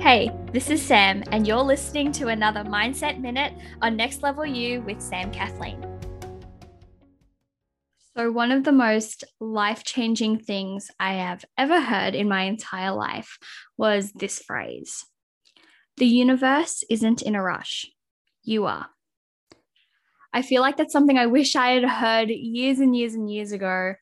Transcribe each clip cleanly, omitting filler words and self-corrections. Hey, this is Sam, and you're listening to another Mindset Minute on Next Level You with Sam Kathleen. So one of the most life-changing things I have ever heard in my entire life was this phrase: the universe isn't in a rush. You are. I feel like that's something I wish I had heard years and years and years ago,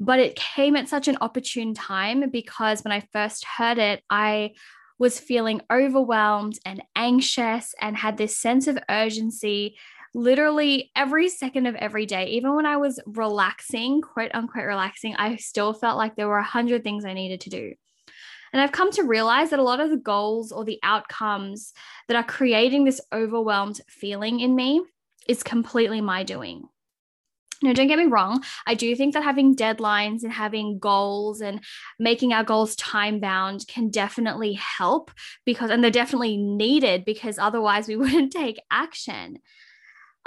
but it came at such an opportune time because when I first heard it, I was feeling overwhelmed and anxious and had this sense of urgency literally every second of every day. Even when I was relaxing, quote unquote relaxing, I still felt like there were 100 things I needed to do. And I've come to realize that a lot of the goals or the outcomes that are creating this overwhelmed feeling in me is completely my doing. Now, don't get me wrong. I do think that having deadlines and having goals and making our goals time-bound can definitely help, because, and they're definitely needed, because otherwise we wouldn't take action.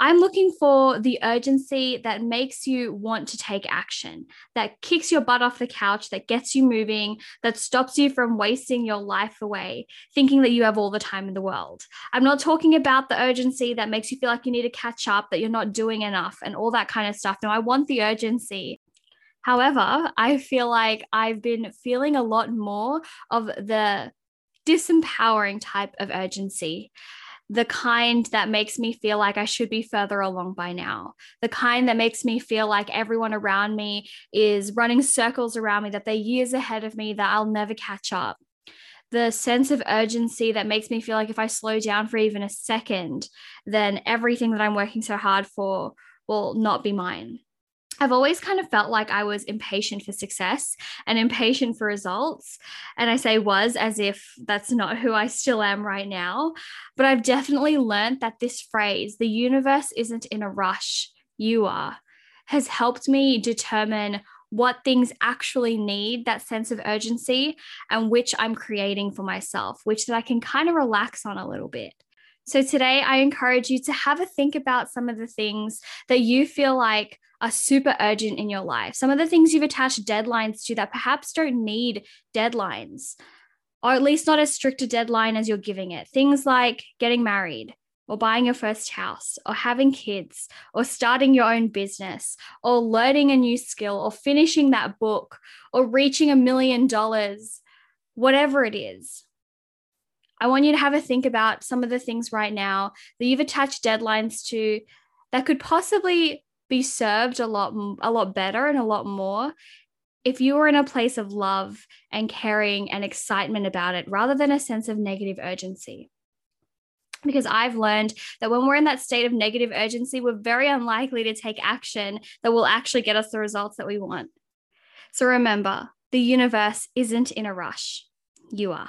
I'm looking for the urgency that makes you want to take action, that kicks your butt off the couch, that gets you moving, that stops you from wasting your life away, thinking that you have all the time in the world. I'm not talking about the urgency that makes you feel like you need to catch up, that you're not doing enough and all that kind of stuff. No, I want the urgency. However, I feel like I've been feeling a lot more of the disempowering type of urgency. The kind that makes me feel like I should be further along by now. The kind that makes me feel like everyone around me is running circles around me, that they're years ahead of me, that I'll never catch up. The sense of urgency that makes me feel like if I slow down for even a second, then everything that I'm working so hard for will not be mine. I've always kind of felt like I was impatient for success and impatient for results. And I say was as if that's not who I still am right now. But I've definitely learned that this phrase, the universe isn't in a rush, you are, has helped me determine what things actually need that sense of urgency and which I'm creating for myself, which that I can kind of relax on a little bit. So today I encourage you to have a think about some of the things that you feel like are super urgent in your life. Some of the things you've attached deadlines to that perhaps don't need deadlines, or at least not as strict a deadline as you're giving it. Things like getting married, or buying your first house, or having kids, or starting your own business, or learning a new skill, or finishing that book, or reaching $1 million, whatever it is. I want you to have a think about some of the things right now that you've attached deadlines to that could possibly be served a lot better and a lot more if you were in a place of love and caring and excitement about it, rather than a sense of negative urgency. Because I've learned that when we're in that state of negative urgency, we're very unlikely to take action that will actually get us the results that we want. So remember, the universe isn't in a rush. You are.